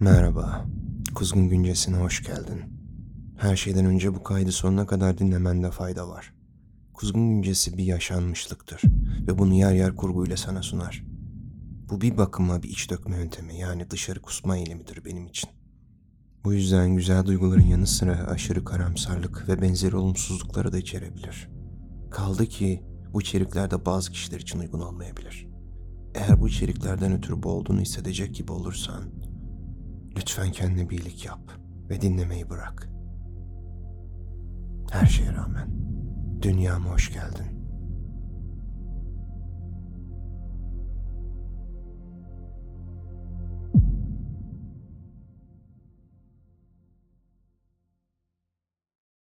Merhaba, Kuzgun Güncesi'ne hoş geldin. Her şeyden önce bu kaydı sonuna kadar dinlemende fayda var. Kuzgun Güncesi bir yaşanmışlıktır ve bunu yer yer kurguyla sana sunar. Bu bir bakıma bir iç dökme yöntemi, yani dışarı kusma eylemidir benim için. Bu yüzden güzel duyguların yanı sıra aşırı karamsarlık ve benzeri olumsuzlukları da içerebilir. Kaldı ki bu içerikler de bazı kişiler için uygun olmayabilir. Eğer bu içeriklerden ötürü boğulduğunu hissedecek gibi olursan, lütfen kendine bir iyilik yap ve dinlemeyi bırak. Her şeye rağmen dünyama hoş geldin.